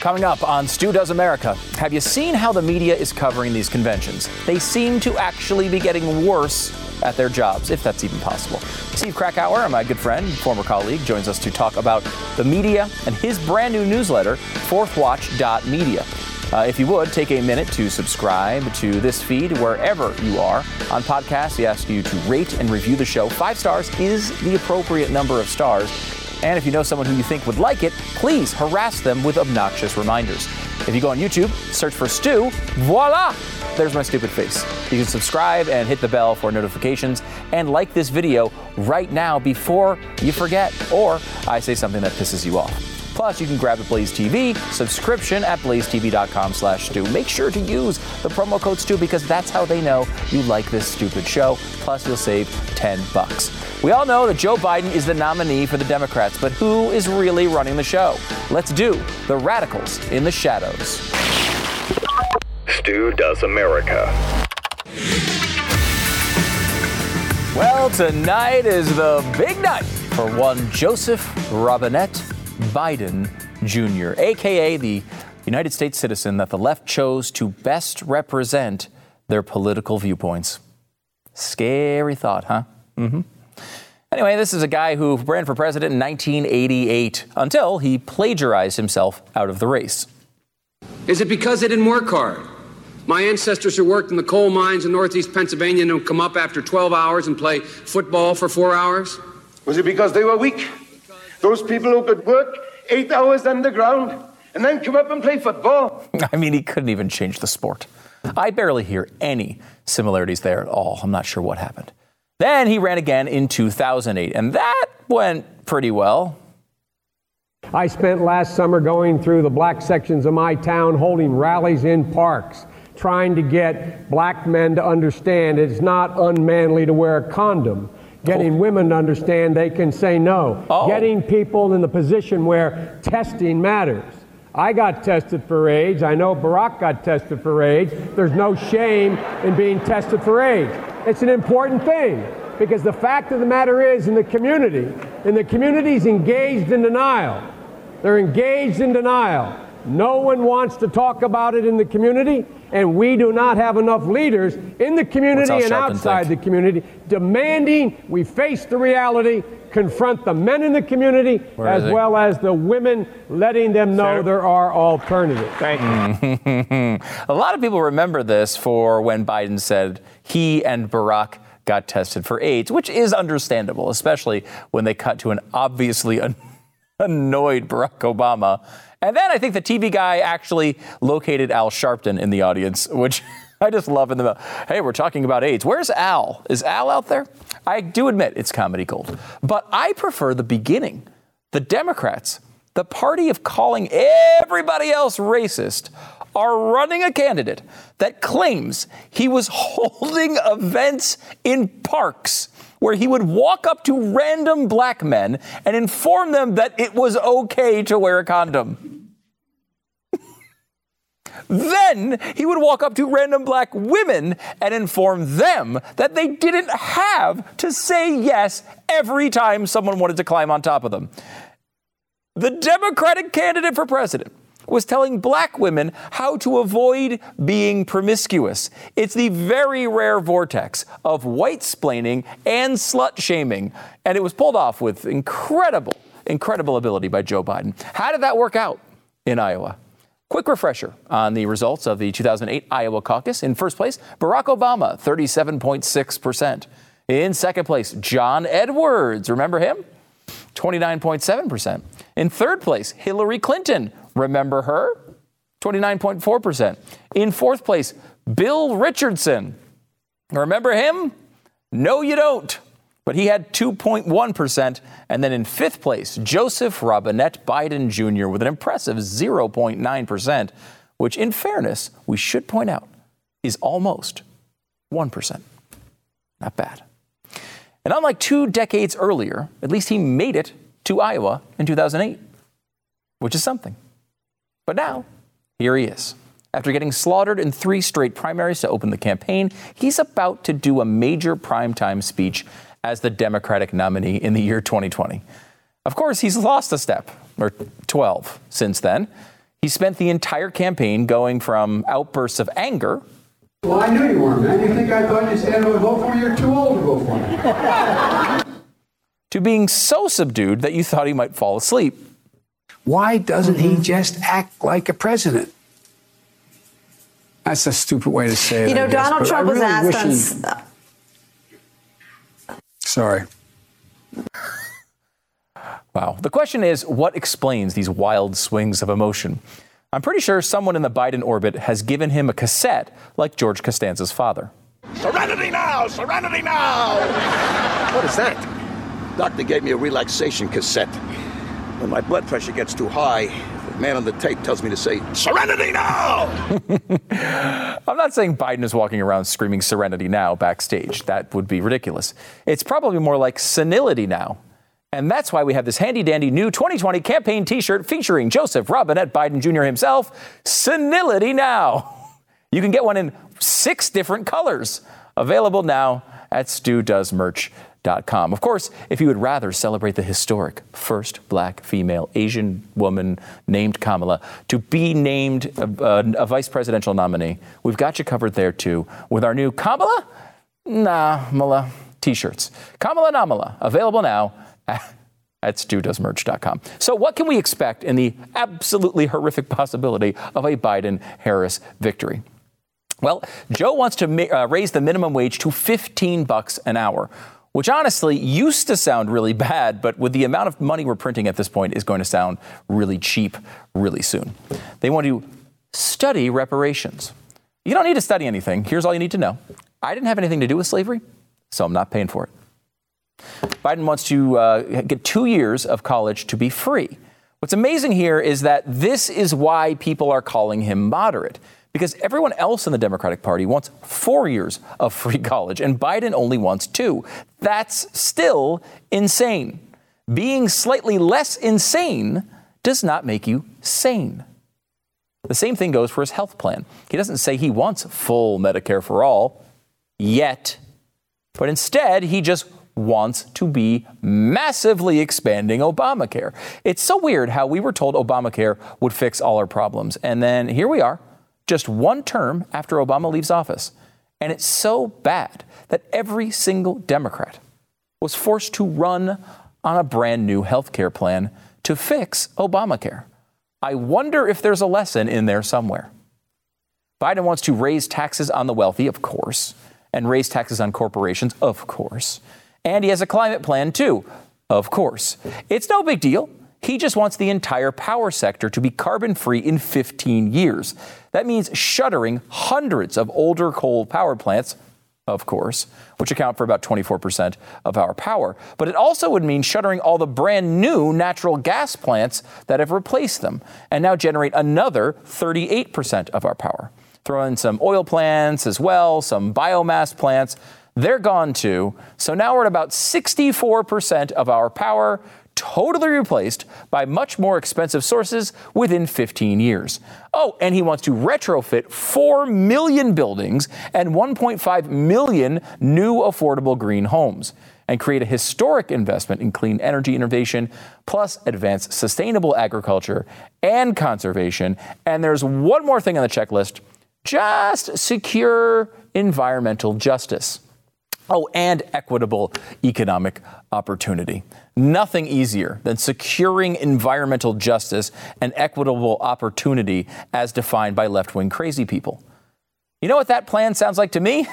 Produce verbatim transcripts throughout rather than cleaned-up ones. Coming up on Stu Does America, have you seen how the media is covering these conventions? They seem to actually be getting worse at their jobs, if that's even possible. Steve Krakauer, my good friend, former colleague, joins us to talk about the media and his brand new newsletter, fourth watch dot media. Uh, if you would, take a minute to subscribe to this feed wherever you are. On podcasts, we ask you to rate and review the show. Five stars is the appropriate number of stars. And if you know someone who you think would like it, please harass them with obnoxious reminders. If you go on YouTube, search for Stu, voila, there's my stupid face. You can subscribe and hit the bell for notifications and like this video right now before you forget or I say something that pisses you off. Plus, you can grab a BlazeTV subscription at blazetv dot com slash Stu. Make sure to use the promo code Stu because that's how they know you like this stupid show. Plus, you'll save ten bucks. We all know that Joe Biden is the nominee for the Democrats, but who is really running the show? Let's do the radicals in the shadows. Stu Does America. Well, tonight is the big night for one Joseph Robinette Biden Junior, a k a the United States citizen that the left chose to best represent their political viewpoints. Scary thought, huh? Mm-hmm. Anyway, this is a guy who ran for president in nineteen eighty-eight until he plagiarized himself out of the race. Is it because they didn't work hard? My ancestors who worked in the coal mines in northeast Pennsylvania don't come up after twelve hours and play football for four hours? Was it because they were weak? Those people who could work eight hours underground and then come up and play football. I mean, he couldn't even change the sport. I barely hear any similarities there at all. I'm not sure what happened. Then he ran again in two thousand eight, and that went pretty well. I spent last summer going through the black sections of my town, holding rallies in parks, trying to get black men to understand it's not unmanly to wear a condom. Getting women to understand they can say no. Oh. Getting people in the position where testing matters. I got tested for AIDS. I know Barack got tested for AIDS. There's no shame in being tested for AIDS. It's an important thing because the fact of the matter is in the community, and the community's engaged in denial. They're engaged in denial. No one wants to talk about it in the community, and we do not have enough leaders in the community and outside the community demanding we face the reality, confront the men in the community, as well as the women, letting them know there are alternatives. Thank you. A lot of people remember this for when Biden said he and Barack got tested for AIDS, which is understandable, especially when they cut to an obviously un- annoyed Barack Obama. And then I think the T V guy actually located Al Sharpton in the audience, which I just love in the, hey, we're talking about AIDS. Where's Al? Is Al out there? I do admit it's comedy gold, but I prefer the beginning. The Democrats, the party of calling everybody else racist, are running a candidate that claims he was holding events in parks where he would walk up to random black men and inform them that it was okay to wear a condom. Then he would walk up to random black women and inform them that they didn't have to say yes every time someone wanted to climb on top of them. The Democratic candidate for president was telling black women how to avoid being promiscuous. It's the very rare vortex of white-splaining and slut-shaming. And it was pulled off with incredible, incredible ability by Joe Biden. How did that work out in Iowa? Quick refresher on the results of the two thousand eight Iowa caucus. In first place, Barack Obama, thirty-seven point six percent. In second place, John Edwards. Remember him? twenty-nine point seven percent. In third place, Hillary Clinton. Remember her? twenty-nine point four percent. In fourth place, Bill Richardson. Remember him? No, you don't. But he had two point one percent. And then in fifth place, Joseph Robinette Biden Junior with an impressive zero point nine percent, which in fairness, we should point out, is almost one percent. Not bad. And unlike two decades earlier, at least he made it to Iowa in two thousand eight, which is something. But now, here he is. After getting slaughtered in three straight primaries to open the campaign, he's about to do a major primetime speech as the Democratic nominee in the year twenty twenty. Of course, he's lost a step, or twelve, since then. He spent the entire campaign going from outbursts of anger. Well, I knew you were, man. You think I thought you'd stand up and vote for me? You're too old to vote for me. To being so subdued that you thought he might fall asleep. Why doesn't he just act like a president? That's a stupid way to say it. You know, I guess, Donald Trump really was asked on... He... Sorry. Wow. The question is, what explains these wild swings of emotion? I'm pretty sure someone in the Biden orbit has given him a cassette like George Costanza's father. Serenity now! Serenity now! What is that? Doctor gave me a relaxation cassette. When my blood pressure gets too high, the man on the tape tells me to say, Serenity now! I'm not saying Biden is walking around screaming Serenity now backstage. That would be ridiculous. It's probably more like senility now. And that's why we have this handy-dandy new twenty twenty campaign T-shirt featuring Joseph Robinette Biden Junior himself, Senility Now. You can get one in six different colors. Available now at Stu Does Merch dot com. Of course, if you would rather celebrate the historic first black female Asian woman named Kamala to be named a, a, a vice presidential nominee, we've got you covered there, too, with our new Kamala Namala T-shirts. Kamala Namala, available now at Stu Does Merch dot com. So what can we expect in the absolutely horrific possibility of a Biden-Harris victory? Well, Joe wants to ma- uh, raise the minimum wage to fifteen bucks an hour, which honestly used to sound really bad, but with the amount of money we're printing at this point is going to sound really cheap really soon. They want to study reparations. You don't need to study anything. Here's all you need to know. I didn't have anything to do with slavery, so I'm not paying for it. Biden wants to uh, get two years of college to be free. What's amazing here is that this is why people are calling him moderate, because everyone else in the Democratic Party wants four years of free college, and Biden only wants two. That's still insane. Being slightly less insane does not make you sane. The same thing goes for his health plan. He doesn't say he wants full Medicare for all yet, but instead he just wants to be massively expanding Obamacare. It's so weird how we were told Obamacare would fix all our problems. And then here we are, just one term after Obama leaves office. And it's so bad that every single Democrat was forced to run on a brand new health care plan to fix Obamacare. I wonder if there's a lesson in there somewhere. Biden wants to raise taxes on the wealthy, of course, and raise taxes on corporations, of course. And he has a climate plan, too, of course. It's no big deal. He just wants the entire power sector to be carbon-free in fifteen years. That means shuttering hundreds of older coal power plants, of course, which account for about twenty-four percent of our power. But it also would mean shuttering all the brand new natural gas plants that have replaced them and now generate another thirty-eight percent of our power. Throw in some oil plants as well, some biomass plants. They're gone, too. So now we're at about sixty-four percent of our power, totally replaced by much more expensive sources within fifteen years. Oh, and he wants to retrofit four million buildings and one point five million new affordable green homes and create a historic investment in clean energy innovation, plus advance sustainable agriculture and conservation. And there's one more thing on the checklist. Just secure environmental justice. Oh, and equitable economic opportunity. Nothing easier than securing environmental justice and equitable opportunity as defined by left-wing crazy people. You know what that plan sounds like to me?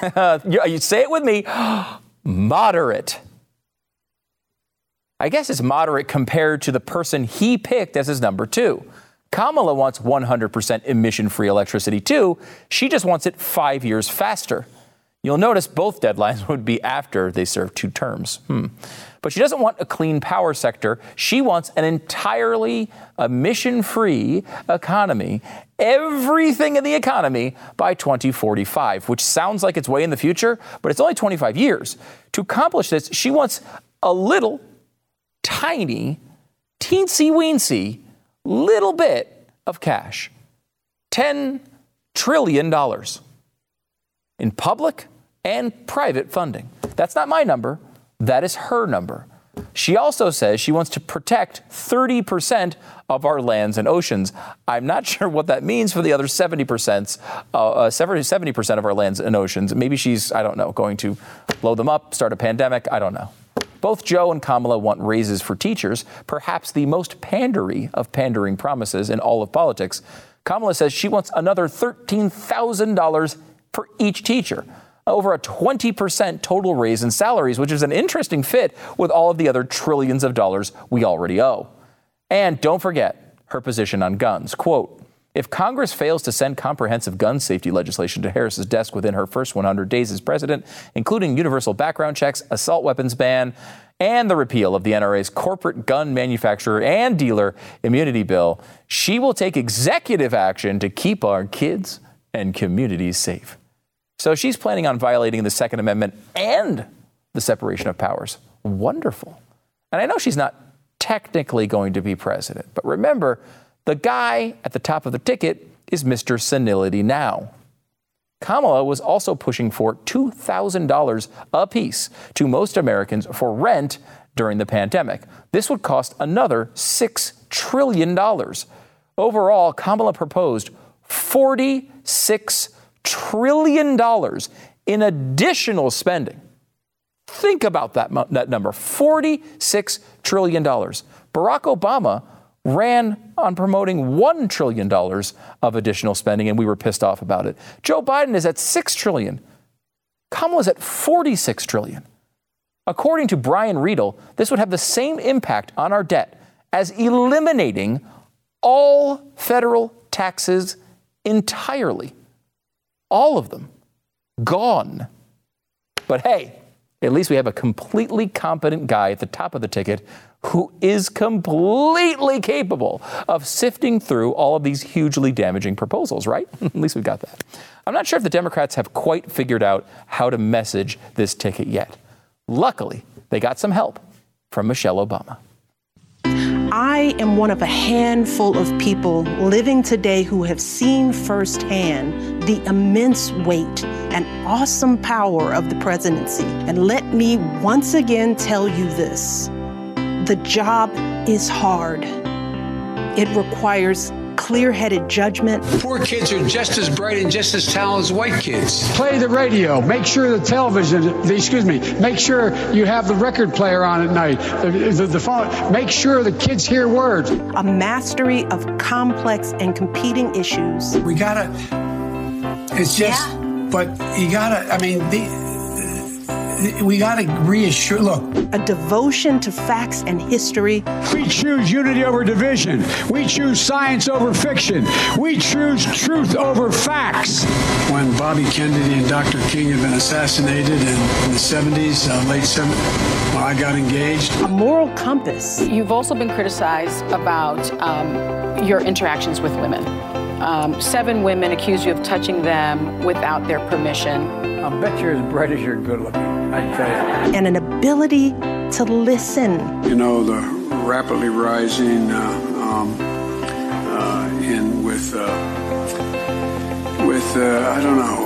You say it with me. Moderate. I guess it's moderate compared to the person he picked as his number two. Kamala wants one hundred percent emission-free electricity, too. She just wants it five years faster. You'll notice both deadlines would be after they serve two terms. Hmm. But she doesn't want a clean power sector. She wants an entirely emission-free economy, everything in the economy by twenty forty-five, which sounds like it's way in the future, but it's only twenty-five years. To accomplish this, she wants a little, tiny, teensy-weensy, little bit of cash. ten trillion dollars in public and private funding. That's not my number. That is her number. She also says she wants to protect thirty percent of our lands and oceans. I'm not sure what that means for the other seventy percent, uh, seventy percent of our lands and oceans. Maybe she's, I don't know, going to blow them up, start a pandemic. I don't know. Both Joe and Kamala want raises for teachers, perhaps the most pandery of pandering promises in all of politics. Kamala says she wants another thirteen thousand dollars for each teacher, over a twenty percent total raise in salaries, which is an interesting fit with all of the other trillions of dollars we already owe. And don't forget her position on guns. Quote, if Congress fails to send comprehensive gun safety legislation to Harris's desk within her first one hundred days as president, including universal background checks, assault weapons ban, and the repeal of the N R A's corporate gun manufacturer and dealer immunity bill, she will take executive action to keep our kids and communities safe. So she's planning on violating the Second Amendment and the separation of powers. Wonderful. And I know she's not technically going to be president, but remember, the guy at the top of the ticket is Mister Senility now. Kamala was also pushing for two thousand dollars apiece to most Americans for rent during the pandemic. This would cost another six trillion dollars. Overall, Kamala proposed forty-six trillion dollars in additional spending. Think about that, that number, forty-six trillion dollars. Barack Obama ran on promoting one trillion dollars of additional spending, and we were pissed off about it. Joe Biden is at six trillion dollars. Kamala's at forty-six trillion dollars. According to Brian Riedel, this would have the same impact on our debt as eliminating all federal taxes entirely. All of them gone. But hey, at least we have a completely competent guy at the top of the ticket who is completely capable of sifting through all of these hugely damaging proposals, right? At least we've got that. I'm not sure if the Democrats have quite figured out how to message this ticket yet. Luckily, they got some help from Michelle Obama. I am one of a handful of people living today who have seen firsthand the immense weight and awesome power of the presidency. And let me once again tell you this. The job is hard. It requires clear-headed judgment. Poor kids are just as bright and just as talented as white kids. Play the radio. Make sure the television, the, excuse me, make sure you have the record player on at night, the, the, the phone. Make sure the kids hear words. A mastery of complex and competing issues. We gotta, it's just, yeah. But you gotta, I mean, the. We got to reassure, look. A devotion to facts and history. We choose unity over division. We choose science over fiction. We choose truth over facts. When Bobby Kennedy and Doctor King had been assassinated in, in the seventies, uh, late seventies, well, I got engaged. A moral compass. You've also been criticized about um, your interactions with women. Um, seven women accused you of touching them without their permission. I bet you're as bright as you're good looking, I tell you. And an ability to listen. You know, the rapidly rising uh, um, uh, in with, uh, with uh, I don't know.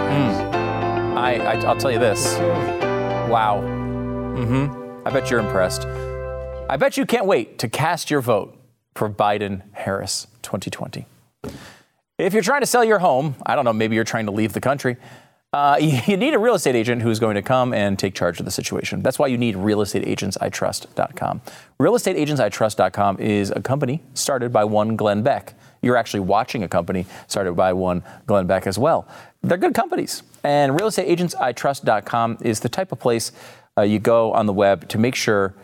Mm. I, I, I'll tell you this. Wow. Mm-hmm. I bet you're impressed. I bet you can't wait to cast your vote for Biden-Harris twenty twenty. If you're trying to sell your home, I don't know, maybe you're trying to leave the country, uh, you need a real estate agent who's going to come and take charge of the situation. That's why you need real estate agents I trust dot com. real estate agents I trust dot com is a company started by one Glenn Beck. You're actually watching a company started by one Glenn Beck as well. They're good companies. And real estate agents I trust dot com is the type of place uh, you go on the web to make sure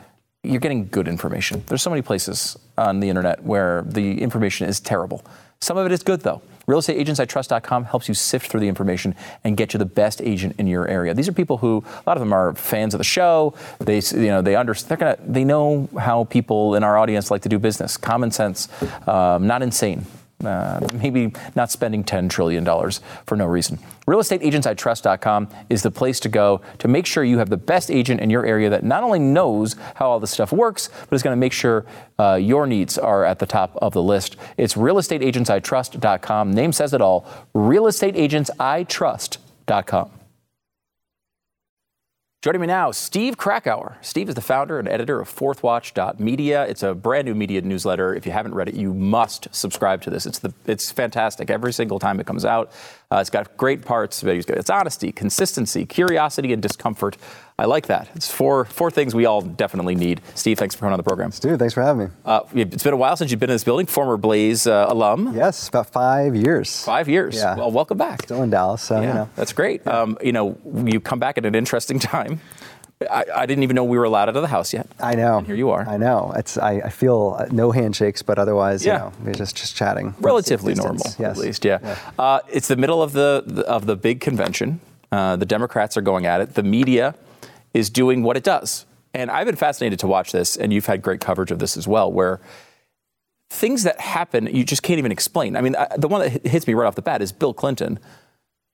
you're getting good information. There's so many places on the internet where the information is terrible. Some of it is good, though. real estate agents I trust dot com helps you sift through the information and get you the best agent in your area. These are people who, a lot of them are fans of the show. They, you know, they understand. They're gonna. They know how people in our audience like to do business. Common sense, um, not insane. uh, maybe not spending ten trillion dollars for no reason. real estate agents I trust dot com is the place to go to make sure you have the best agent in your area that not only knows how all this stuff works, but is going to make sure uh, your needs are at the top of the list. It's real estate agents I trust dot com. Name says it all. real estate agents I trust dot com. Joining me now, Steve Krakauer. Steve is the founder and editor of fourth watch dot media. It's a brand new media newsletter. If you haven't read it, you must subscribe to this. It's the it's fantastic every single time it comes out. Uh, it's got great parts. It's honesty, consistency, curiosity, and discomfort. I like that. It's four four things we all definitely need. Steve, thanks for coming on the program. Stu, thanks for having me. Uh, it's been a while since you've been in this building. Former Blaze uh, alum. Yes, about five years. Five years. Yeah. Well, welcome back. Still in Dallas, so yeah, you know. That's great. Yeah. Um, you know, you come back at an interesting time. I, I didn't even know we were allowed out of the house yet. I know. And here you are. I know. It's I, I feel no handshakes, but otherwise, yeah. you know, we're just, just chatting. Relatively normal, yes. at least, yeah. yeah. Uh, it's the middle of the of the big convention. Uh, the Democrats are going at it. The media is doing what it does. And I've been fascinated to watch this, and you've had great coverage of this as well, where things that happen, you just can't even explain. I mean, I, the one that hits me right off the bat is Bill Clinton.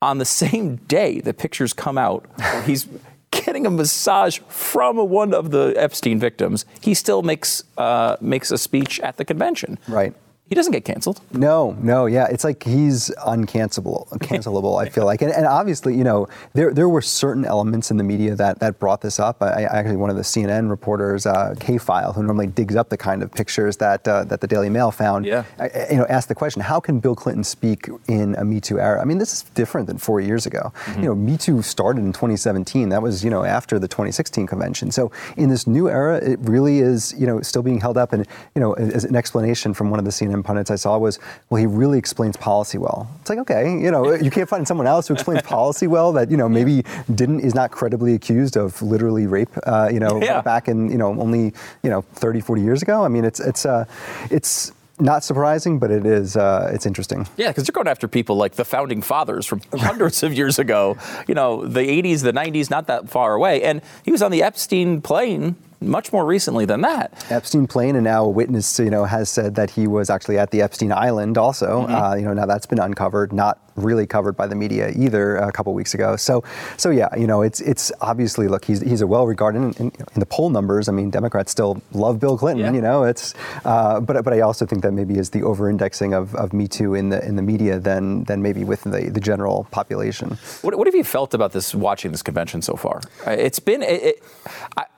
On the same day, the pictures come out, he's getting a massage from one of the Epstein victims. He still makes uh, makes a speech at the convention. Right. He doesn't get canceled. No, no, yeah. It's like he's uncancelable, cancelable, I feel like. And, and obviously, you know, there there were certain elements in the media that, that brought this up. I, I actually, one of the C N N reporters, uh, K-File, who normally digs up the kind of pictures that uh, that the Daily Mail found, yeah. I, you know, asked the question, how can Bill Clinton speak in a Me Too era? I mean, this is different than four years ago. Mm-hmm. You know, Me Too started in twenty seventeen. That was, you know, after the twenty sixteen convention. So in this new era, it really is, you know, still being held up. And, you know, as an explanation from one of the C N N pundits I saw was, well, he really explains policy well. It's like, okay, you know, you can't find someone else who explains policy well that, you know, maybe didn't, is not credibly accused of literally rape, uh, you know, yeah. back in, you know, only, you know, thirty, forty years ago. I mean, it's, it's, uh, it's, not surprising, but it is, uh, it's interesting. Yeah, because they're going after people like the founding fathers from hundreds of years ago, you know, the eighties, the nineties, not that far away. And he was on the Epstein plane much more recently than that. Epstein plane, and now a witness, you know, has said that he was actually at the Epstein Island also. Mm-hmm. Uh, you know, now that's been uncovered, not really covered by the media either a couple weeks ago. So, so yeah, you know, it's it's obviously, look, he's he's a well-regarded, in, in, in the poll numbers, I mean, Democrats still love Bill Clinton, yeah. you know, it's, uh, but but I also think that maybe is the over-indexing of, of Me Too in the in the media than than maybe with the, the general population. What, what have you felt about this, watching this convention so far? It's been, it, it,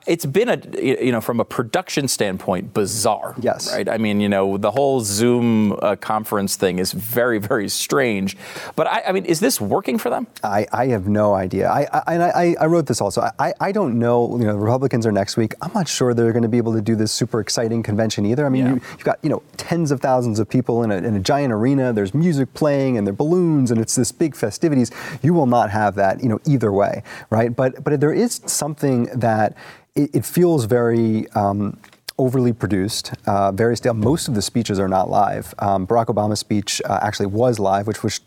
it's been a, you know, from a production standpoint, bizarre. Yes. Right? I mean, you know, the whole Zoom uh, conference thing is very, very strange. But, I, I mean, is this working for them? I, I have no idea. I, I, and I, I wrote this also. I, I don't know. You know, the Republicans are next week. I'm not sure they're going to be able to do this super exciting convention either. I mean, yeah. you, you've got, you know, tens of thousands of people in a, in a giant arena. There's music playing and there are balloons and it's this big festivities. You will not have that, you know, either way, right? But, but there is something that it, it feels very... Um, overly produced, uh, very stale. Most of the speeches are not live. Um, Barack Obama's speech uh, actually was live, which was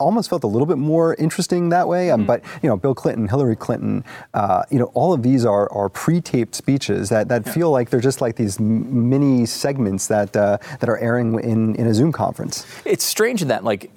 almost felt a little bit more interesting that way. Um, mm-hmm. But, you know, Bill Clinton, Hillary Clinton, uh, you know, all of these are, are pre-taped speeches that, that yeah. feel like they're just like these mini segments that uh, that are airing in, in a Zoom conference. It's strange in that, like,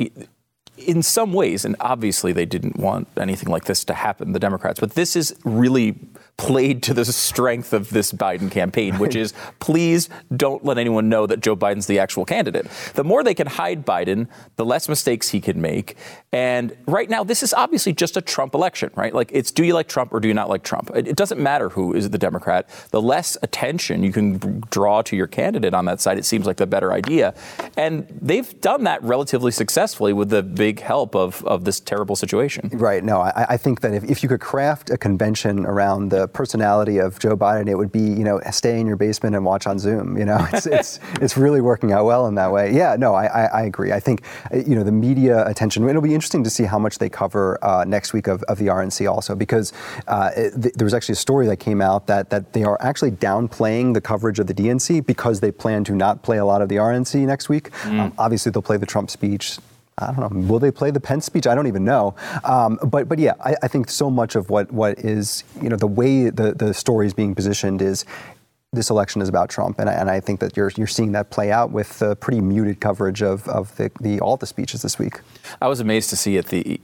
in some ways, and obviously they didn't want anything like this to happen, the Democrats, but this is really played to the strength of this Biden campaign, which is, please don't let anyone know that Joe Biden's the actual candidate. The more they can hide Biden, the less mistakes he can make. And right now, this is obviously just a Trump election, right? Like, it's do you like Trump or do you not like Trump? It, it doesn't matter who is the Democrat. The less attention you can draw to your candidate on that side, it seems like the better idea. And they've done that relatively successfully with the big help of, of this terrible situation. Right. No, I, I think that if, if you could craft a convention around the personality of Joe Biden, it would be, you know, stay in your basement and watch on Zoom. You know, it's it's it's really working out well in that way. Yeah, no, I, I, I agree. I think, you know, the media attention, it'll be interesting to see how much they cover uh, next week of, of the R N C also, because uh, it, th- there was actually a story that came out that, that they are actually downplaying the coverage of the D N C because they plan to not play a lot of the R N C next week. Mm. Um, obviously, they'll play the Trump speech. I don't know. Will they play the Pence speech? I don't even know. Um, but but yeah, I, I think so much of what, what is, you know, the way the, the story is being positioned is this election is about Trump, and I, and I think that you're you're seeing that play out with the pretty muted coverage of of the, the all the speeches this week. I was amazed to see it, the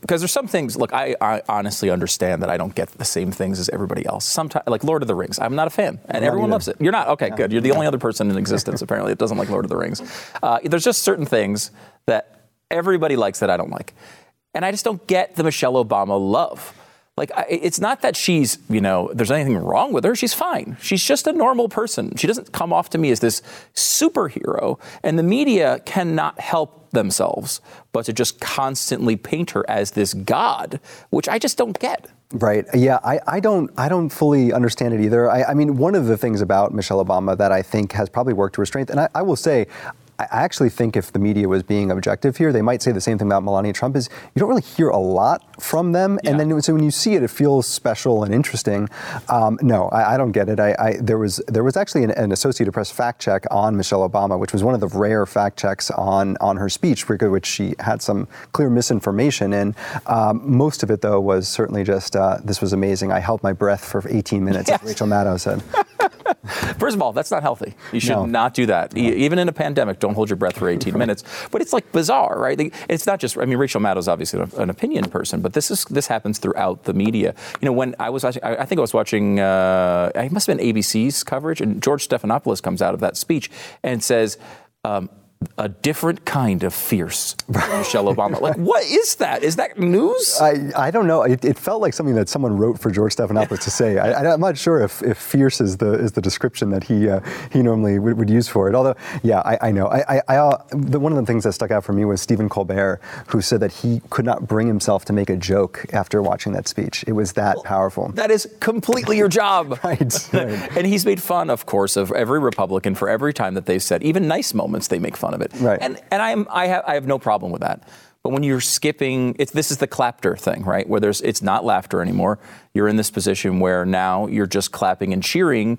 because there's some things. Look, I, I honestly understand that I don't get the same things as everybody else. Sometimes, like Lord of the Rings, I'm not a fan, and not everyone either. Loves it. You're not okay, yeah. Good. You're the yeah. only other person in existence apparently that doesn't like Lord of the Rings. Uh, there's just certain things that everybody likes that I don't like, and I just don't get the Michelle Obama love. Like, it's not that she's, you know, there's anything wrong with her. She's fine. She's just a normal person. She doesn't come off to me as this superhero. And the media cannot help themselves but to just constantly paint her as this god, which I just don't get. Right. Yeah, I, I don't I don't fully understand it either. I, I mean, one of the things about Michelle Obama that I think has probably worked to her strength, and I, I will say, I actually think if the media was being objective here, they might say the same thing about Melania Trump is you don't really hear a lot from them. Yeah. And then so when you see it, it feels special and interesting. Um, no, I, I don't get it. I, I there was there was actually an, an Associated Press fact check on Michelle Obama, which was one of the rare fact checks on on her speech, which she had some clear misinformation in. Um, most of it, though, was certainly just uh, this was amazing. I held my breath for eighteen minutes, yes. as Rachel Maddow said. First of all, that's not healthy. You should no. not do that. No. E- even in a pandemic, don't hold your breath for eighteen minutes. But it's like bizarre, right? They, it's not just, I mean, Rachel Maddow's obviously an, an opinion person, but this is this happens throughout the media. You know, when I was watching, I, I think I was watching, uh, it must have been A B C's coverage, and George Stephanopoulos comes out of that speech and says, um, a different kind of fierce Michelle Obama. Like, what is that? Is that news? I, I don't know. It, it felt like something that someone wrote for George Stephanopoulos to say. I, I'm not sure if, if fierce is the is the description that he uh, he normally would, would use for it. Although, yeah, I, I know. I, I, I the, one of the things that stuck out for me was Stephen Colbert, who said that he could not bring himself to make a joke after watching that speech. It was that well, powerful. That is completely your job. right, right. And he's made fun, of course, of every Republican for every time that they've said, even nice moments they make fun of it. Right. And and I'm I have I have no problem with that. But when you're skipping, it's this is the clapter thing, right? Where there's it's not laughter anymore. You're in this position where now you're just clapping and cheering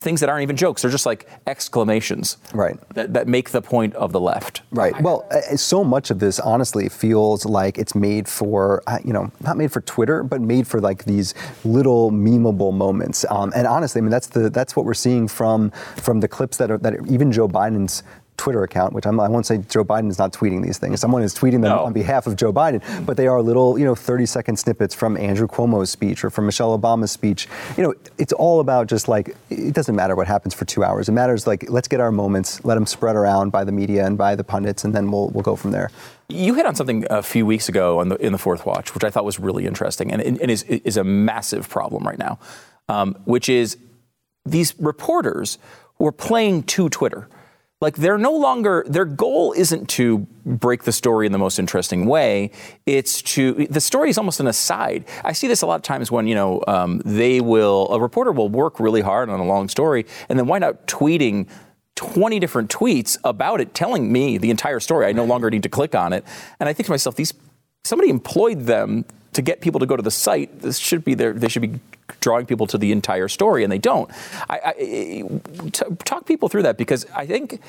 things that aren't even jokes. They're just like exclamations, right? That, that make the point of the left, right? Well, so much of this honestly feels like it's made for, you know, not made for Twitter, but made for like these little memeable moments. Um, and honestly, I mean that's the that's what we're seeing from from the clips that are that even Joe Biden's Twitter account, which I'm, I won't say Joe Biden is not tweeting these things. Someone is tweeting them no. on behalf of Joe Biden, but they are little, you know, thirty second snippets from Andrew Cuomo's speech or from Michelle Obama's speech. You know, it's all about just like, it doesn't matter what happens for two hours. It matters like, let's get our moments, let them spread around by the media and by the pundits, and then we'll we'll go from there. You hit on something a few weeks ago on the, in the Fourth Watch, which I thought was really interesting and, and is, is a massive problem right now, um, which is these reporters who are playing to Twitter. Like they're no longer, their goal isn't to break the story in the most interesting way. It's to, the story is almost an aside. I see this a lot of times when, you know, um, they will, a reporter will work really hard on a long story and then wind up tweeting twenty different tweets about it, telling me the entire story. I no longer need to click on it. And I think to myself, these, somebody employed them to get people to go to the site. This should be their, they should be drawing people to the entire story, and they don't. I, I t- talk people through that, because I think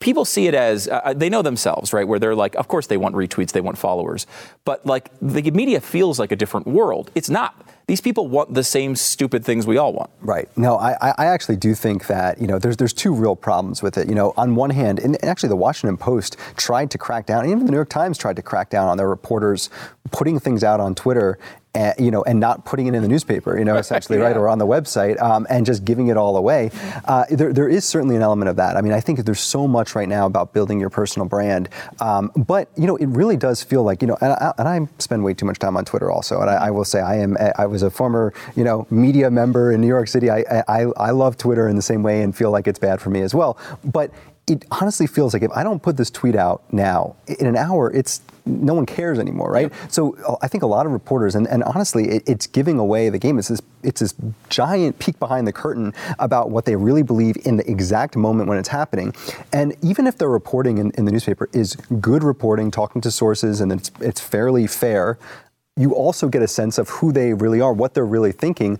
people see it as, uh, they know themselves, right, where they're like, of course they want retweets, they want followers. But like the media feels like a different world. It's not. These people want the same stupid things we all want. Right. No, I, I actually do think that, you know, there's there's two real problems with it. You know, on one hand, and actually the Washington Post tried to crack down, and even the New York Times tried to crack down on their reporters putting things out on Twitter, Uh, you know, and not putting it in the newspaper, you know, essentially, yeah. right, or on the website, um, and just giving it all away. Uh, there, there is certainly an element of that. I mean, I think there's so much right now about building your personal brand, um, but you know, it really does feel like, you know, and I, and I spend way too much time on Twitter, also, and I, I will say I am, I was a former, you know, media member in New York City. I, I, I love Twitter in the same way and feel like it's bad for me as well, but. It honestly feels like if I don't put this tweet out now, in an hour, it's no one cares anymore, right? Yep. So I think a lot of reporters, and, and honestly, it, it's giving away the game. It's this, it's this giant peek behind the curtain about what they really believe in the exact moment when it's happening. And even if their reporting in, in the newspaper is good reporting, talking to sources, and it's, it's fairly fair, you also get a sense of who they really are, what they're really thinking.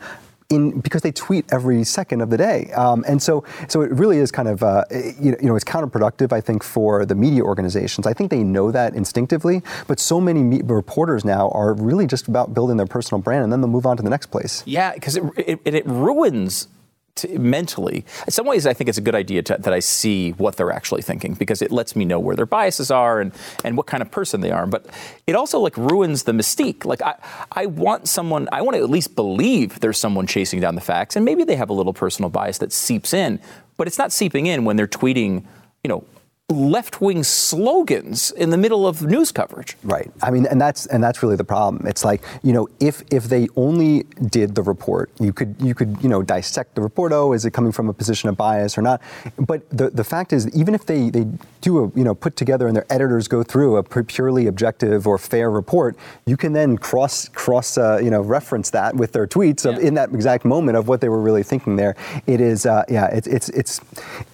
In, because they tweet every second of the day. Um, and so so it really is kind of, uh, you know, you know, it's counterproductive, I think, for the media organizations. I think they know that instinctively, but so many me- reporters now are really just about building their personal brand, and then they'll move on to the next place. Yeah, because it, it, it ruins to, mentally, in some ways, I think it's a good idea to, that I see what they're actually thinking, because it lets me know where their biases are and, and what kind of person they are. But it also like ruins the mystique. Like I, I want someone, I want to at least believe there's someone chasing down the facts, and maybe they have a little personal bias that seeps in, but it's not seeping in when they're tweeting, you know, left-wing slogans in the middle of news coverage. Right. I mean, and that's and that's really the problem. It's like, you know, if if they only did the report, you could you could, you know, dissect the report. Oh, is it coming from a position of bias or not? But the the fact is, even if they, they do a, you know, put together and their editors go through a purely objective or fair report, you can then cross cross, uh, you know, reference that with their tweets of, yeah. in that exact moment of what they were really thinking there. It is, uh, yeah, it's it's it's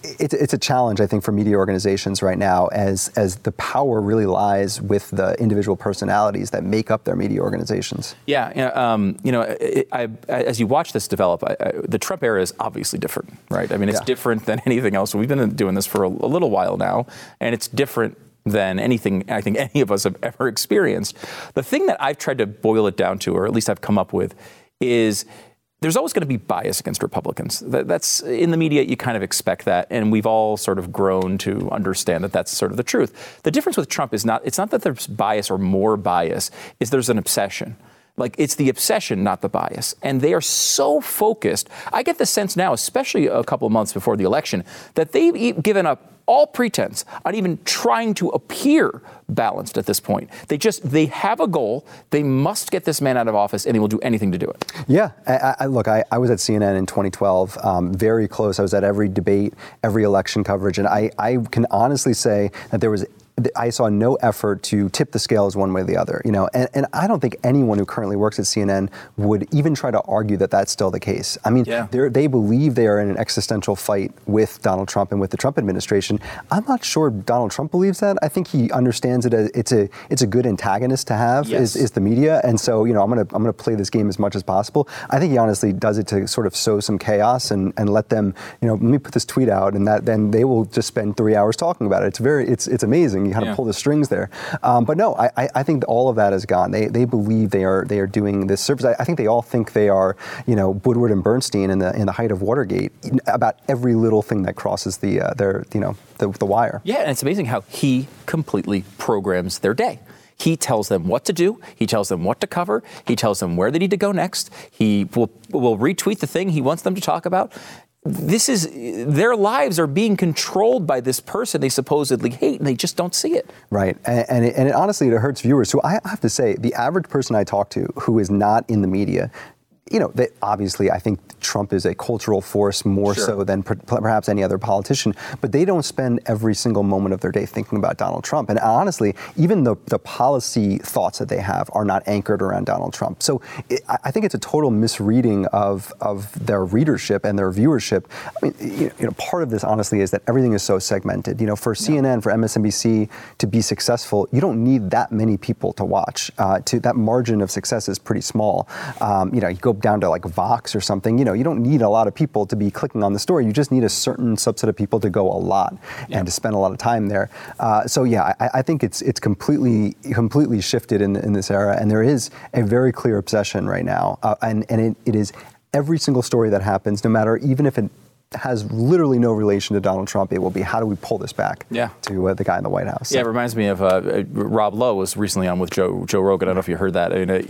it's it's a challenge, I think, for media organizations right now, as as the power really lies with the individual personalities that make up their media organizations. Yeah, um, you know, it, I, I, as you watch this develop, I, I, the Trump era is obviously different, right? I mean, it's yeah. different than anything else. We've been doing this for a, a little while now, and it's different than anything I think any of us have ever experienced. The thing that I've tried to boil it down to, or at least I've come up with, is there's always going to be bias against Republicans. That, that's in the media, you kind of expect that. And we've all sort of grown to understand that that's sort of the truth. The difference with Trump is not, it's not that there's bias or more bias, is there's an obsession. Like, it's the obsession, not the bias. And they are so focused. I get the sense now, especially a couple of months before the election, that they've given up all pretense on even trying to appear balanced at this point. They just, they have a goal. They must get this man out of office, and they will do anything to do it. Yeah. I, I, look, I, I was at C N N in twenty twelve, um, very close. I was at every debate, every election coverage. And I, I can honestly say that there was I saw no effort to tip the scales one way or the other, you know, and, and I don't think anyone who currently works at C N N would even try to argue that that's still the case. I mean, yeah. they believe they are in an existential fight with Donald Trump and with the Trump administration. I'm not sure Donald Trump believes that. I think he understands it as it's a it's a good antagonist to have, yes. is, is the media. And so, you know, I'm going to I'm going to play this game as much as possible. I think he honestly does it to sort of sow some chaos and, and let them, you know, let me put this tweet out, and that then they will just spend three hours talking about it. It's very it's it's amazing. How to yeah. pull the strings there. Um, but no, I, I think all of that is gone. They they believe they are they are doing this service. I, I think they all think they are, you know, Woodward and Bernstein in the in the height of Watergate about every little thing that crosses the uh, their you know the, the wire. Yeah, and it's amazing how he completely programs their day. He tells them what to do. He tells them what to cover. He tells them where they need to go next. He will will retweet the thing he wants them to talk about. This is, their lives are being controlled by this person they supposedly hate, and they just don't see it. Right. And, and, it, and it honestly, it hurts viewers. So I have to say, the average person I talk to who is not in the media, you know, they, obviously, I think Trump is a cultural force more sure. so than per, perhaps any other politician, but they don't spend every single moment of their day thinking about Donald Trump. And honestly, even the, the policy thoughts that they have are not anchored around Donald Trump. So it, I think it's a total misreading of, of their readership and their viewership. I mean, you know, you know, part of this, honestly, is that everything is so segmented. You know, for C N N, yeah. for M S N B C to be successful, you don't need that many people to watch. Uh, to that margin of success is pretty small. Um, you know, you go down to like Vox or something, you know, you don't need a lot of people to be clicking on the story. You just need a certain subset of people to go a lot yeah. and to spend a lot of time there. Uh, so yeah, I, I think it's it's completely completely shifted in in this era, and there is a very clear obsession right now, uh, and and it, it is every single story that happens, no matter even if it has literally no relation to Donald Trump. It will be, how do we pull this back yeah. to uh, the guy in the White House? Yeah, it reminds me of uh, Rob Lowe was recently on with Joe Joe Rogan. I don't know if you heard that. I mean, uh,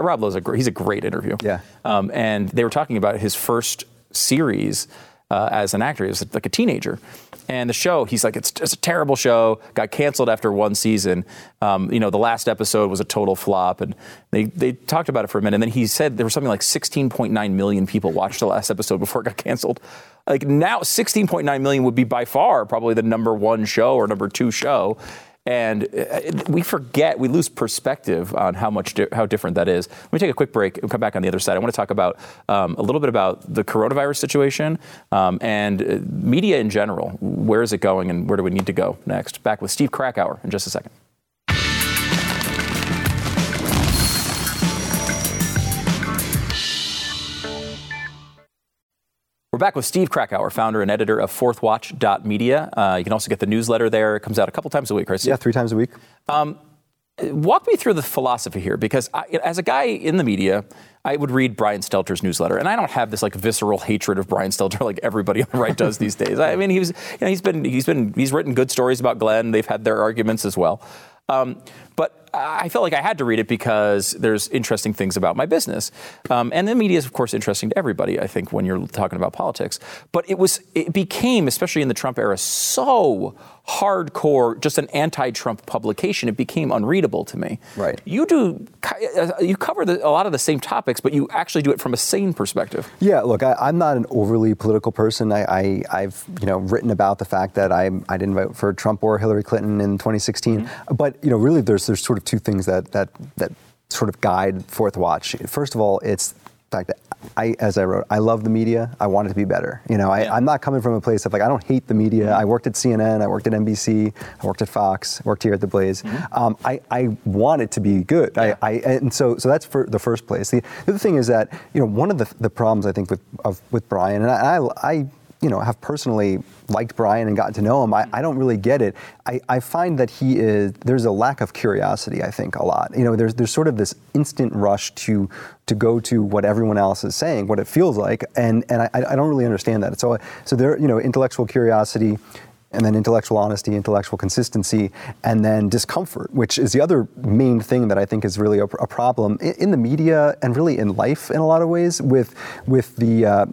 Rob Lowe's a gr- he's a great interview. Yeah, um, and they were talking about his first series uh, as an actor. He was like a teenager, and the show, he's like, it's, it's a terrible show. Got canceled after one season. Um, you know, the last episode was a total flop, and they they talked about it for a minute. And then he said there was something like sixteen point nine million people watched the last episode before it got canceled. Like, now sixteen point nine million would be by far probably the number one show or number two show. And we forget, we lose perspective on how much, di- how different that is. Let me take a quick break and come back on the other side. I want to talk about um, a little bit about the coronavirus situation um, and media in general. Where is it going and where do we need to go next? Back with Steve Krakauer in just a second. We're back with Steve Krakauer, founder and editor of fourth watch dot media. Uh, you can also get the newsletter there. It comes out a couple times a week, right? Steve? Yeah, three times a week. Um, Walk me through the philosophy here, because I, as a guy in the media, I would read Brian Stelter's newsletter, and I don't have this like visceral hatred of Brian Stelter like everybody on the right does these days. I mean, he was, you know, he's been, he's been, he's written good stories about Glenn. They've had their arguments as well, um, but I felt like I had to read it because there's interesting things about my business, um, and the media is of course interesting to everybody. I think when you're talking about politics, but it was, it became, especially in the Trump era, so hardcore, just an anti-Trump publication. It became unreadable to me. Right. You do, you cover the, a lot of the same topics, but you actually do it from a sane perspective. Yeah. Look, I, I'm not an overly political person. I, I, I've, you know, written about the fact that I, I didn't vote for Trump or Hillary Clinton in twenty sixteen. Mm-hmm. But you know, really, there's there's sort of two things that that that sort of guide Fourth Watch. First of all, it's the fact that I, as I wrote, I love the media. I want it to be better. You know, I, yeah. I'm not coming from a place of like, I don't hate the media. Mm-hmm. I worked at C N N. I worked at N B C. I worked at Fox. I worked here at the Blaze. Mm-hmm. Um, I, I want it to be good. Yeah. I, I and so so that's for the first place. The, the other thing is that, you know, one of the, the problems I think with of, with Brian, and I, I, I you know, have personally liked Brian and gotten to know him, I, I don't really get it. I, I find that he is, there's a lack of curiosity, I think, a lot. You know, there's there's sort of this instant rush to to go to what everyone else is saying, what it feels like, and, and I, I don't really understand that. So, so there, you know, intellectual curiosity, and then intellectual honesty, intellectual consistency, and then discomfort, which is the other main thing that I think is really a, a problem in, in the media and really in life in a lot of ways with, with the, uh,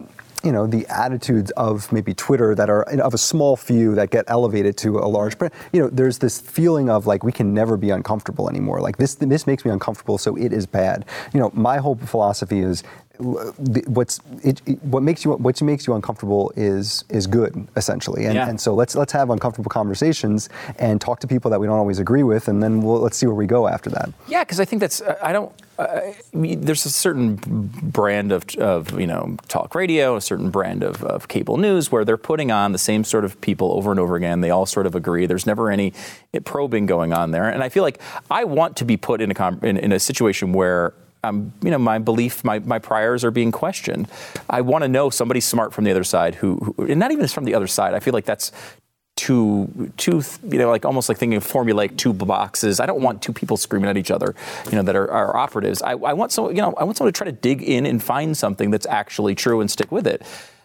you know, the attitudes of maybe Twitter that are of a small few that get elevated to a large print. You know, there's this feeling of like, we can never be uncomfortable anymore. Like this, this makes me uncomfortable, so it is bad. You know, my whole philosophy is what's it, it, what makes you what makes you uncomfortable is is good, essentially. And, yeah. and so let's let's have uncomfortable conversations and talk to people that we don't always agree with, and then we'll, let's see where we go after that. Yeah, because I think that's I don't. Uh, I mean, there's a certain brand of, of, you know, talk radio, a certain brand of, of cable news where they're putting on the same sort of people over and over again. They all sort of agree. There's never any probing going on there. And I feel like I want to be put in a in, in a situation where Um, you know, my belief, my, my priors are being questioned. I want to know somebody smart from the other side who, who, and not even from the other side. I feel like that's too, too, you know, like almost like thinking of formulaic two boxes. I don't want two people screaming at each other, you know, that are, are operatives. I, I want someone, you know, I want someone to try to dig in and find something that's actually true and stick with it.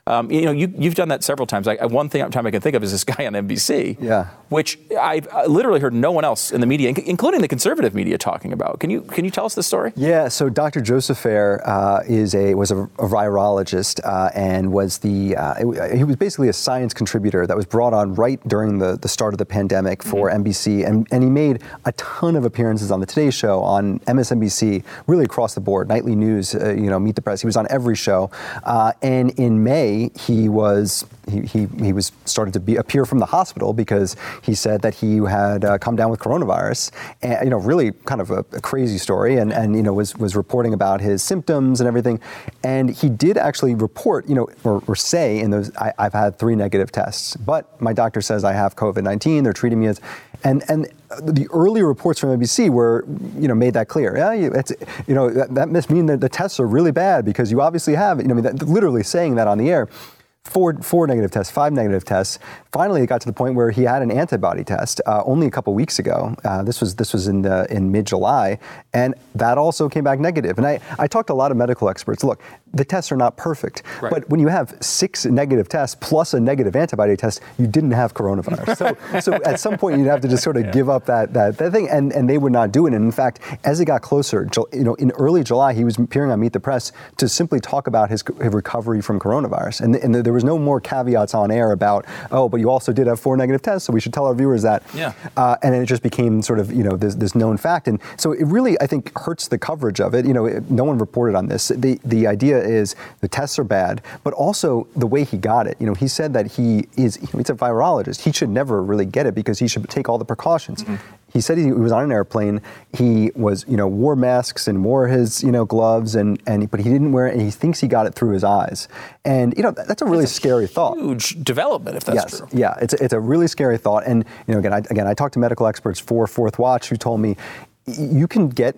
Um, you know, you, you've done that several times. I, one thing time I can think of is this guy on N B C, yeah. which I've I literally heard no one else in the media, including the conservative media, talking about. Can you can you tell us the story? Yeah. So Doctor Joseph Fair uh, is a was a, a virologist uh, and was the uh, he was basically a science contributor that was brought on right during the, the start of the pandemic for mm-hmm. N B C, and and he made a ton of appearances on the Today Show, on M S N B C, really across the board, nightly news, uh, you know, Meet the Press. He was on every show, uh, and in May. He was he, he he was started to be, appear from the hospital because he said that he had uh, come down with coronavirus, and, you know, really kind of a, a crazy story, and, and you know was was reporting about his symptoms and everything, and he did actually report, you know, or, or say in those, I, I've had three negative tests, but my doctor says I have COVID nineteen. They're treating me as, and and. The early reports from N B C were, you know, made that clear. Yeah, it's, you know, that, that must mean that the tests are really bad because you obviously have, you know, I mean, that, literally saying that on the air. Four, four negative tests, five negative tests. Finally, it got to the point where he had an antibody test uh, only a couple weeks ago. Uh, this was this was in the, in mid-July, and that also came back negative. And I, I talked to a lot of medical experts. Look, the tests are not perfect, right. but when you have six negative tests plus a negative antibody test, you didn't have coronavirus. So so at some point you'd have to just sort of yeah. give up that, that that thing, and and they would not do it. And in fact, as it got closer, you know, in early July, he was appearing on Meet the Press to simply talk about his, his recovery from coronavirus, and and the, there was no more caveats on air about, oh, but you also did have four negative tests, so we should tell our viewers that. Yeah. Uh, and it just became sort of, you know, this, this known fact. And so it really, I think, hurts the coverage of it. You know, it, no one reported on this. The the idea is the tests are bad, but also the way he got it. You know, he said that he is, he's a virologist. He should never really get it because he should take all the precautions. Mm-hmm. He said he was on an airplane. He was, you know, wore masks and wore his, you know, gloves, and, and but he didn't wear it, and he thinks he got it through his eyes. And, you know, that, that's a really that's a scary huge thought. Huge development, if that's yes, true. Yeah, it's a, it's a really scary thought. And, you know, again, I, again, I talked to medical experts for Fourth Watch who told me you can get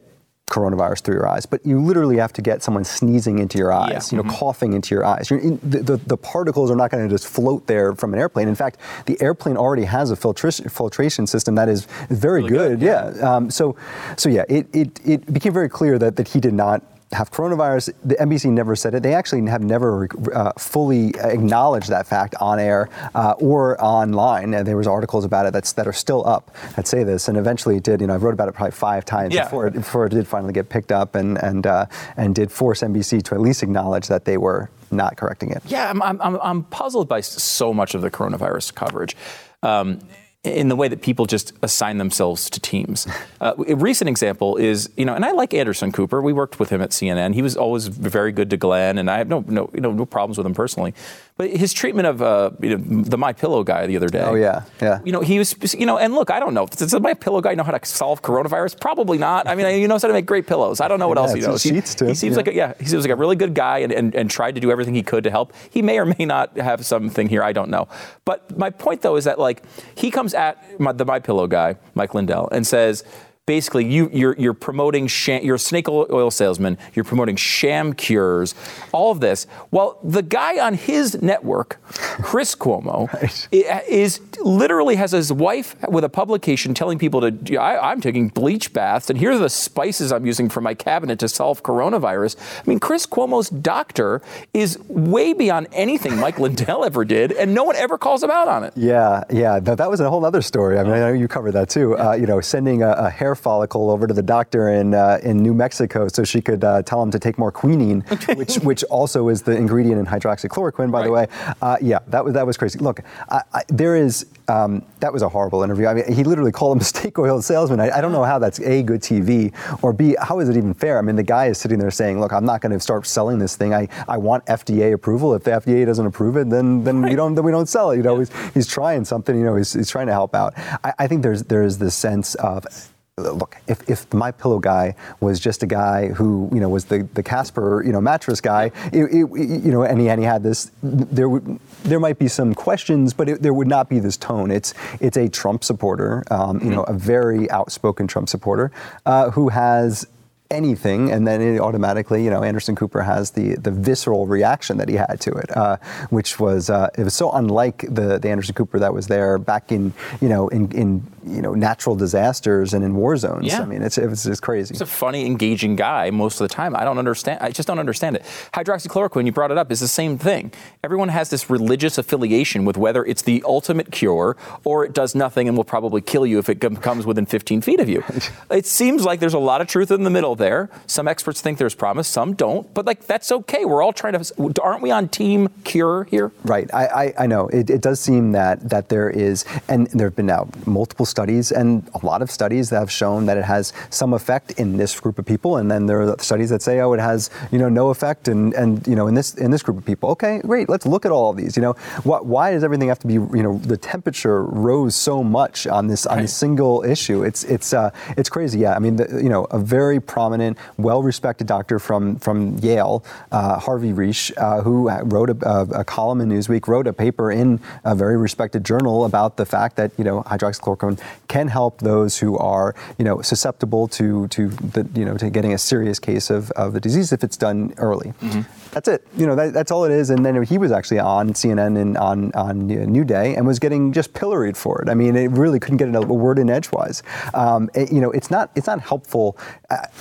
coronavirus through your eyes, but you literally have to get someone sneezing into your eyes, yeah. you know, mm-hmm. coughing into your eyes. You're in, the, the, the particles are not going to just float there from an airplane. In fact, the airplane already has a filtration, filtration system that is very really good. good. Yeah. yeah. Um, so, so yeah, it, it, it became very clear that, that he did not have coronavirus. The N B C never said it. They actually have never uh, fully acknowledged that fact on air uh, or online. And there was articles about it that's that are still up that say this. And eventually it did. You know, I wrote about it probably five times yeah. before, it, before it did finally get picked up and and uh, and did force N B C to at least acknowledge that they were not correcting it. Yeah, I'm I'm, I'm puzzled by so much of the coronavirus coverage. Um, in the way that people just assign themselves to teams. Uh, a recent example is, you know, and I like Anderson Cooper. We worked with him at C N N. He was always very good to Glenn, and I have no, no, you know, no problems with him personally. But his treatment of uh, you know, the MyPillow guy the other day. Oh yeah, yeah. You know, he was, you know, and look, I don't know. Does the MyPillow guy know how to solve coronavirus? Probably not. I mean, he knows how to make great pillows. I don't know what yeah, else he knows. He, sheets too. he seems yeah. like a, yeah, he seems like a really good guy, and, and and tried to do everything he could to help. He may or may not have something here. I don't know. But my point though is that like he comes at my, the MyPillow guy, Mike Lindell, and says, basically, you, you're you're promoting, sham, you're a snake oil salesman, you're promoting sham cures, all of this. Well, the guy on his network, Chris Cuomo, right. is, is literally has his wife with a publication telling people to, I, I'm taking bleach baths, and here are the spices I'm using from my cabinet to solve coronavirus. I mean, Chris Cuomo's doctor is way beyond anything Mike Lindell ever did, and no one ever calls him out on it. Yeah, yeah, that, that was a whole other story. I mean, I know you covered that too. Uh, you know, sending a, a hair follicle over to the doctor in uh, in New Mexico so she could uh, tell him to take more quinine, which which also is the ingredient in hydroxychloroquine, by right. the way. Uh, yeah, that was that was crazy. Look, I, I, there is um, that was a horrible interview. I mean, he literally called him a snake oil salesman. I, I don't know how that's A, good T V, or B, how is it even fair? I mean, the guy is sitting there saying, look, I'm not going to start selling this thing. I, I want F D A approval. If the F D A doesn't approve it, then then right. we don't then we don't sell it. You know, yeah. he's, he's trying something. You know, he's, he's trying to help out. I, I think there's there is this sense of. Look, if, if the MyPillow guy was just a guy who, you know, was the, the Casper, you know, mattress guy, it, it, you know, and he, and he had this, there would there might be some questions, but it, there would not be this tone. It's it's a Trump supporter, um, you mm-hmm. know, a very outspoken Trump supporter uh, who has anything, and then it automatically, you know, Anderson Cooper has the, the visceral reaction that he had to it, uh, which was uh, it was so unlike the, the Anderson Cooper that was there back in you know in, in you know natural disasters and in war zones. Yeah. I mean, it's it's just crazy. It's a funny, engaging guy most of the time. I don't understand. I just don't understand it. Hydroxychloroquine, you brought it up, is the same thing. Everyone has this religious affiliation with whether it's the ultimate cure or it does nothing and will probably kill you if it comes within fifteen feet of you. It seems like there's a lot of truth in the middle there. There. Some experts think there's promise, some don't. But like that's okay. We're all trying to. Aren't we on team cure here? Right. I I, I know it, it does seem that that there is, and there have been now multiple studies and a lot of studies that have shown that it has some effect in this group of people, and then there are studies that say, oh, it has you know no effect, and and you know in this in this group of people. Okay, great. Let's look at all of these. You know, what, why does everything have to be you know the temperature rose so much on this on right. this single issue? It's it's uh, it's crazy. Yeah. I mean, the, you know, a very prominent. well-respected doctor from from Yale, uh, Harvey Reich, uh, who wrote a, a, a column in Newsweek, wrote a paper in a very respected journal about the fact that you know hydroxychloroquine can help those who are you know susceptible to to the, you know to getting a serious case of, of the disease if it's done early. Mm-hmm. That's it. You know that, that's all it is. And then he was actually on C N N and on on New Day and was getting just pilloried for it. I mean, it really couldn't get a word in edgewise. Um, it, you know, it's not it's not helpful.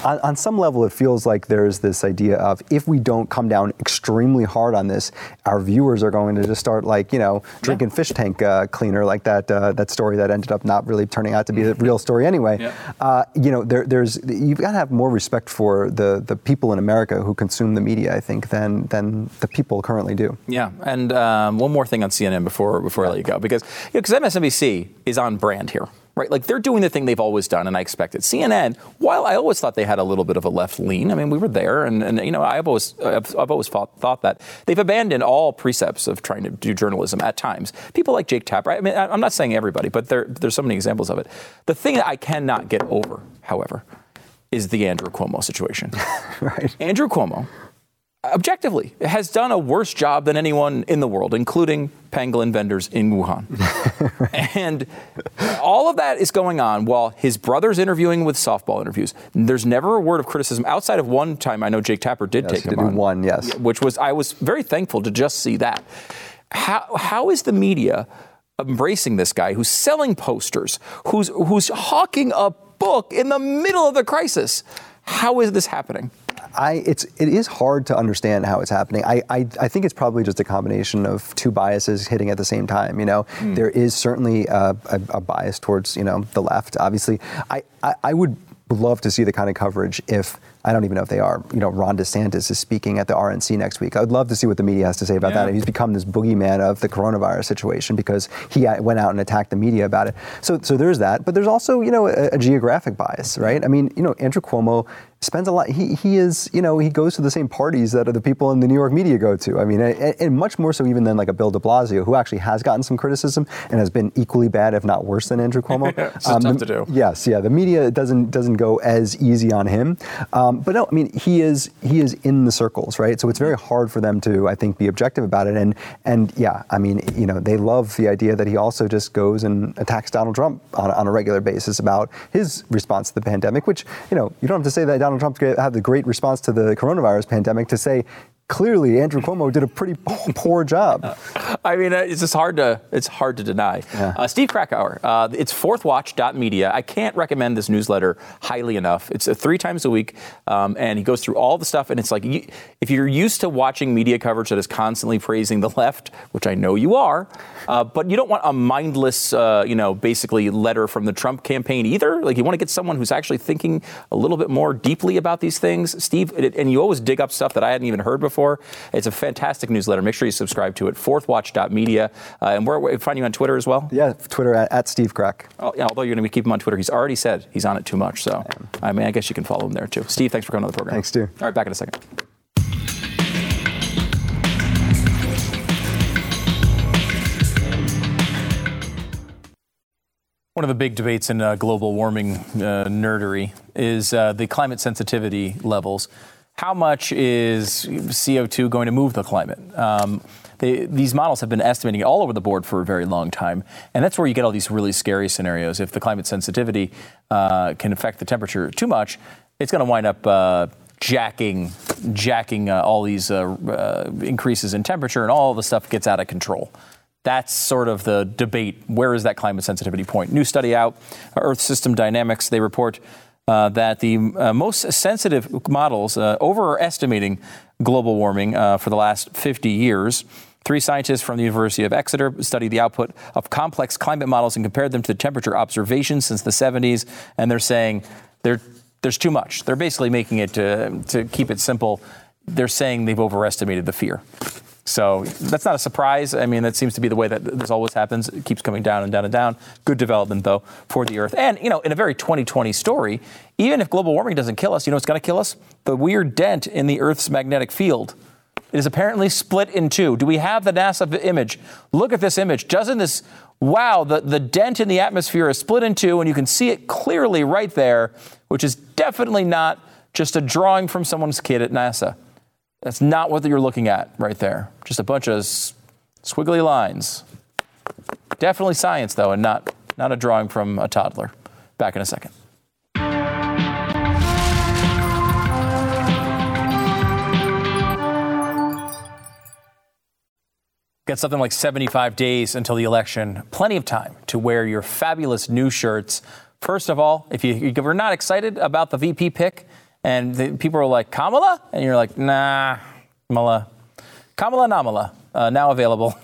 On, on some level, it feels like there's this idea of if we don't come down extremely hard on this, our viewers are going to just start like, you know, drinking yeah. fish tank uh, cleaner like that uh, that story that ended up not really turning out to be the real story anyway. Yeah. Uh, you know, there, there's you've got to have more respect for the, the people in America who consume the media, I think, than than the people currently do. Yeah. And um, one more thing on C N N before before I let you go, because you know, 'cause M S N B C is on brand here. Right, like they're doing the thing they've always done, and I expect it. C N N, while I always thought they had a little bit of a left lean, I mean, we were there, and, and you know, I've always, I've, I've always thought, thought that they've abandoned all precepts of trying to do journalism at times. People like Jake Tapper. I mean, I'm not saying everybody, but there, there's so many examples of it. The thing that I cannot get over, however, is the Andrew Cuomo situation. Right, Andrew Cuomo. objectively, has done a worse job than anyone in the world, including pangolin vendors in Wuhan. And all of that is going on while his brother's interviewing with softball interviews. There's never a word of criticism outside of one time. I know Jake Tapper did yes, take him did on. One, yes. Which was, I was very thankful to just see that. How How is the media embracing this guy who's selling posters, who's who's hawking a book in the middle of the crisis? How is this happening? I, it's, it is hard to understand how it's happening. I, I, I think it's probably just a combination of two biases hitting at the same time. You know, mm. there is certainly a, a, a bias towards, you know, the left. Obviously, I, I, I would love to see the kind of coverage if, I don't even know if they are, you know, Ron DeSantis is speaking at the R N C next week. I would love to see what the media has to say about yeah. that. He's become this boogeyman of the coronavirus situation because he went out and attacked the media about it. So so there's that. But there's also, you know, a, a geographic bias, right? I mean, you know, Andrew Cuomo spends a lot. He he is, you know, he goes to the same parties that the people in the New York media go to. I mean, and, and much more so even than like a Bill de Blasio, who actually has gotten some criticism and has been equally bad, if not worse than Andrew Cuomo. It's um, tough the, to do. Yes. Yeah. The media doesn't doesn't go as easy on him. Um, Um, but no, I mean, he is he is in the circles, right? So it's very hard for them to, I think, be objective about it. And and yeah, I mean, you know, they love the idea that he also just goes and attacks Donald Trump on, on a regular basis about his response to the pandemic, which, you know, you don't have to say that Donald Trump had the great response to the coronavirus pandemic to say, clearly, Andrew Cuomo did a pretty poor job. I mean, it's just hard to it's hard to deny. Yeah. Uh, Steve Krakauer, uh, it's fourth watch dot media. I can't recommend this newsletter highly enough. It's uh, three times a week, um, and he goes through all the stuff. And it's like, you, if you're used to watching media coverage that is constantly praising the left, which I know you are, uh, but you don't want a mindless, uh, you know, basically letter from the Trump campaign either. Like, you want to get someone who's actually thinking a little bit more deeply about these things. Steve, and you always dig up stuff that I hadn't even heard before. It's a fantastic newsletter. Make sure you subscribe to it, fourth watch dot media. Uh, and where we find you on Twitter as well? Yeah, Twitter at, at Steve Krak. Oh, yeah, although you're going to keep him on Twitter. He's already said he's on it too much. So, I, I mean, I guess you can follow him there, too. Steve, thanks for coming on the program. Thanks, Stu. All right, back in a second. One of the big debates in uh, global warming uh, nerdery is uh, the climate sensitivity levels. How much is C O two going to move the climate? Um, they, these models have been estimating it all over the board for a very long time. And that's where you get all these really scary scenarios. If the climate sensitivity uh, can affect the temperature too much, it's going to wind up uh, jacking jacking uh, all these uh, uh, increases in temperature, and all the stuff gets out of control. That's sort of the debate. Where is that climate sensitivity point? New study out, Earth System Dynamics, they report Uh, that the uh, most sensitive models uh, overestimating global warming uh, for the last fifty years. Three scientists from the University of Exeter studied the output of complex climate models and compared them to the temperature observations since the seventies. And they're saying they're, there's too much. They're basically making it, to, to keep it simple, they're saying they've overestimated the fear. So that's not a surprise. I mean, that seems to be the way that this always happens. It keeps coming down and down and down. Good development, though, for the Earth. And, you know, in a very twenty twenty story, even if global warming doesn't kill us, you know what's going to kill us? The weird dent in the Earth's magnetic field. It is apparently split in two. Do we have the NASA image? Look at this image. Doesn't this, wow, the, the dent in the atmosphere is split in two, and you can see it clearly right there, which is definitely not just a drawing from someone's kid at NASA. That's not what you're looking at right there. Just a bunch of squiggly lines. Definitely science, though, and not, not a drawing from a toddler. Back in a second. Got something like seventy-five days until the election. Plenty of time to wear your fabulous new shirts. First of all, if, you, if you're not excited about the V P pick, and the, people are like, Kamala? And you're like, nah, Kamala. Kamala Namala, uh, now available.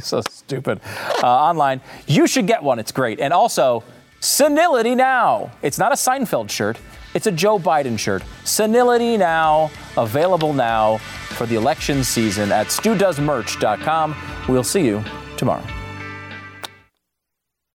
So stupid. Uh, online. You should get one. It's great. And also, Senility Now. It's not a Seinfeld shirt. It's a Joe Biden shirt. Senility Now. Available now for the election season at Stu Does Merch dot com. We'll see you tomorrow.